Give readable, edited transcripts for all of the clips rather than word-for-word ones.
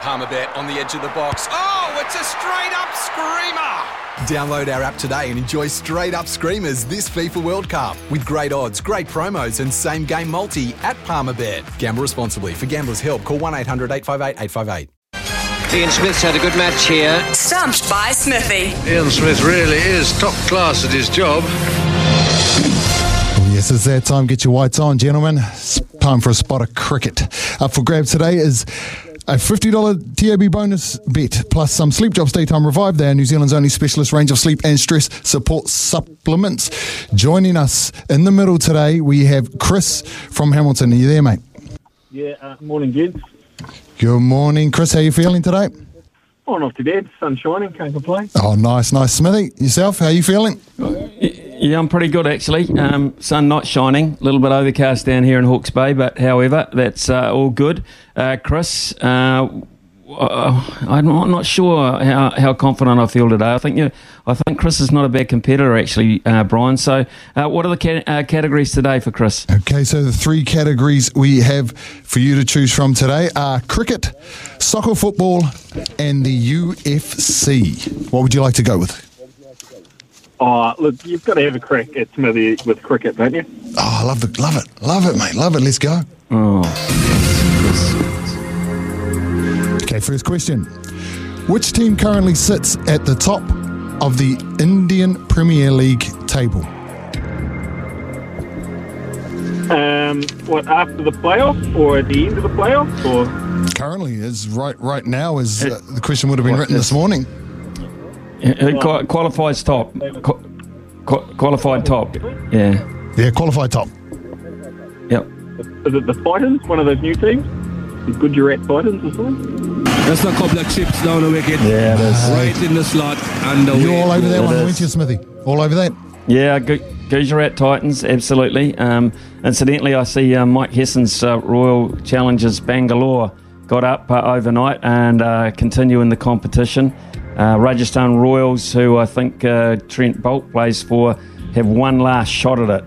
Palmerbet on the edge of the box. Oh, it's a straight-up screamer! Download our app today and enjoy straight-up screamers this FIFA World Cup with great odds, great promos and same-game multi at Palmerbet. Gamble responsibly. For Gambler's Help, call 1-800-858-858. Ian Smith's had a good match here. Stumped by Smithy. Ian Smith really is top class at his job. Yes, it's that time. Get your whites on, gentlemen. It's time for a spot of cricket. Up for grabs today is a $50 TAB bonus bet, plus some Sleep Jobs Daytime Revive. They are New Zealand's only specialist range of sleep and stress support supplements. Joining us in the middle today, we have Chris from Hamilton. Are you there, mate? Yeah, morning, gents. Good morning, Chris. How are you feeling today? Oh, not too bad. Sun's shining, can't complain. Oh, nice. Smithy, yourself, how are you feeling? Yeah, I'm pretty good, actually. Sun not shining, a little bit overcast down here in Hawke's Bay, but however, that's all good. Chris, I'm not sure how confident I feel today. I think Chris is not a bad competitor, actually, Brian. So what are the categories today for Chris? Okay, so the three categories we have for you to choose from today are cricket, soccer, football, and the UFC. What would you like to go with? Oh, look, you've got to have a crack at Smithy with cricket, don't you? Oh, I love it, mate. Love it. Let's go. Oh. Okay, first question. Which team currently sits at the top of the Indian Premier League table? After the playoffs or at the end of the playoffs? Or? Currently, is right now, is the question would have been written this morning. Who qualifies top? Qualified top, yeah. Yeah, qualified top. Yep. Is it the Titans, one of those new teams? The Gujarat Titans or something? That's not a couple of chips down the wicket. Yeah, that's right in the slot. And you're all over that one, weren't you, Smithy? All over that? Yeah, Gujarat Titans, absolutely. Incidentally, I see Mike Hesson's Royal Challengers Bangalore got up overnight and continue in the competition. Rajasthan Royals, who I think Trent Bolt plays for, have one last shot at it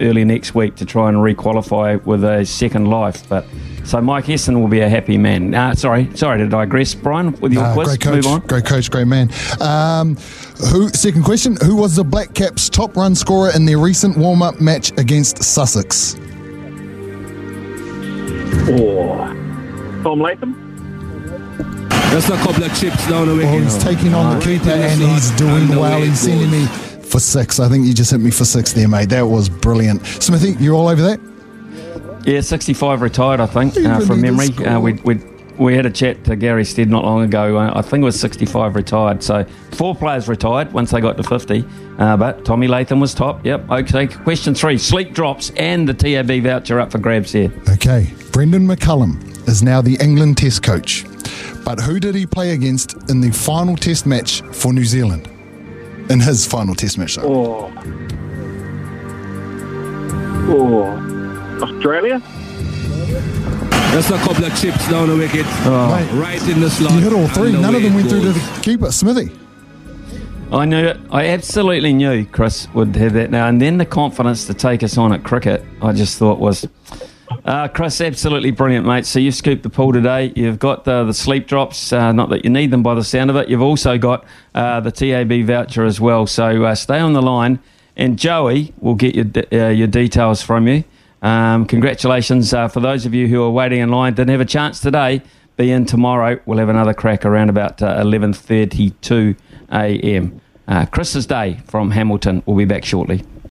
early next week to try and re-qualify with a second life. But so Mike Hesson will be a happy man. Sorry to digress, Brian, with your quiz. Great coach, move on. Great coach, great man. Second question, who was the Black Caps' top run scorer in their recent warm-up match against Sussex? Tom Latham. That's a couple of chips down the wicket. He's taking on the keeper and he's doing well. He's sending me for six. I think you just hit me for six there, mate. That was brilliant. Smithy, you're all over that? Yeah, 65 retired, I think, from memory. We had a chat to Gary Stead not long ago. I think it was 65 retired. So four players retired once they got to 50. But Tommy Latham was top. Yep. Okay, question three. Sleep drops and the TAB voucher up for grabs here. Okay. Brendan McCullum is now the England Test coach. But who did he play against in the final Test match for New Zealand? In his final Test match, though. Australia? That's a couple of chips down the wicket. Mate, right in the slot. You hit all three. None of them went through to the keeper. Smithy? I knew it. I absolutely knew Chris would have that now. And then the confidence to take us on at cricket, I just thought was... Chris, absolutely brilliant, mate. So you've scooped the pool today. You've got the sleep drops, not that you need them by the sound of it. You've also got the TAB voucher as well. So stay on the line, and Joey will get your details from you. Congratulations for those of you who are waiting in line. Didn't have a chance today. Be in tomorrow. We'll have another crack around about 11:32 a.m. Chris's day from Hamilton. We'll be back shortly.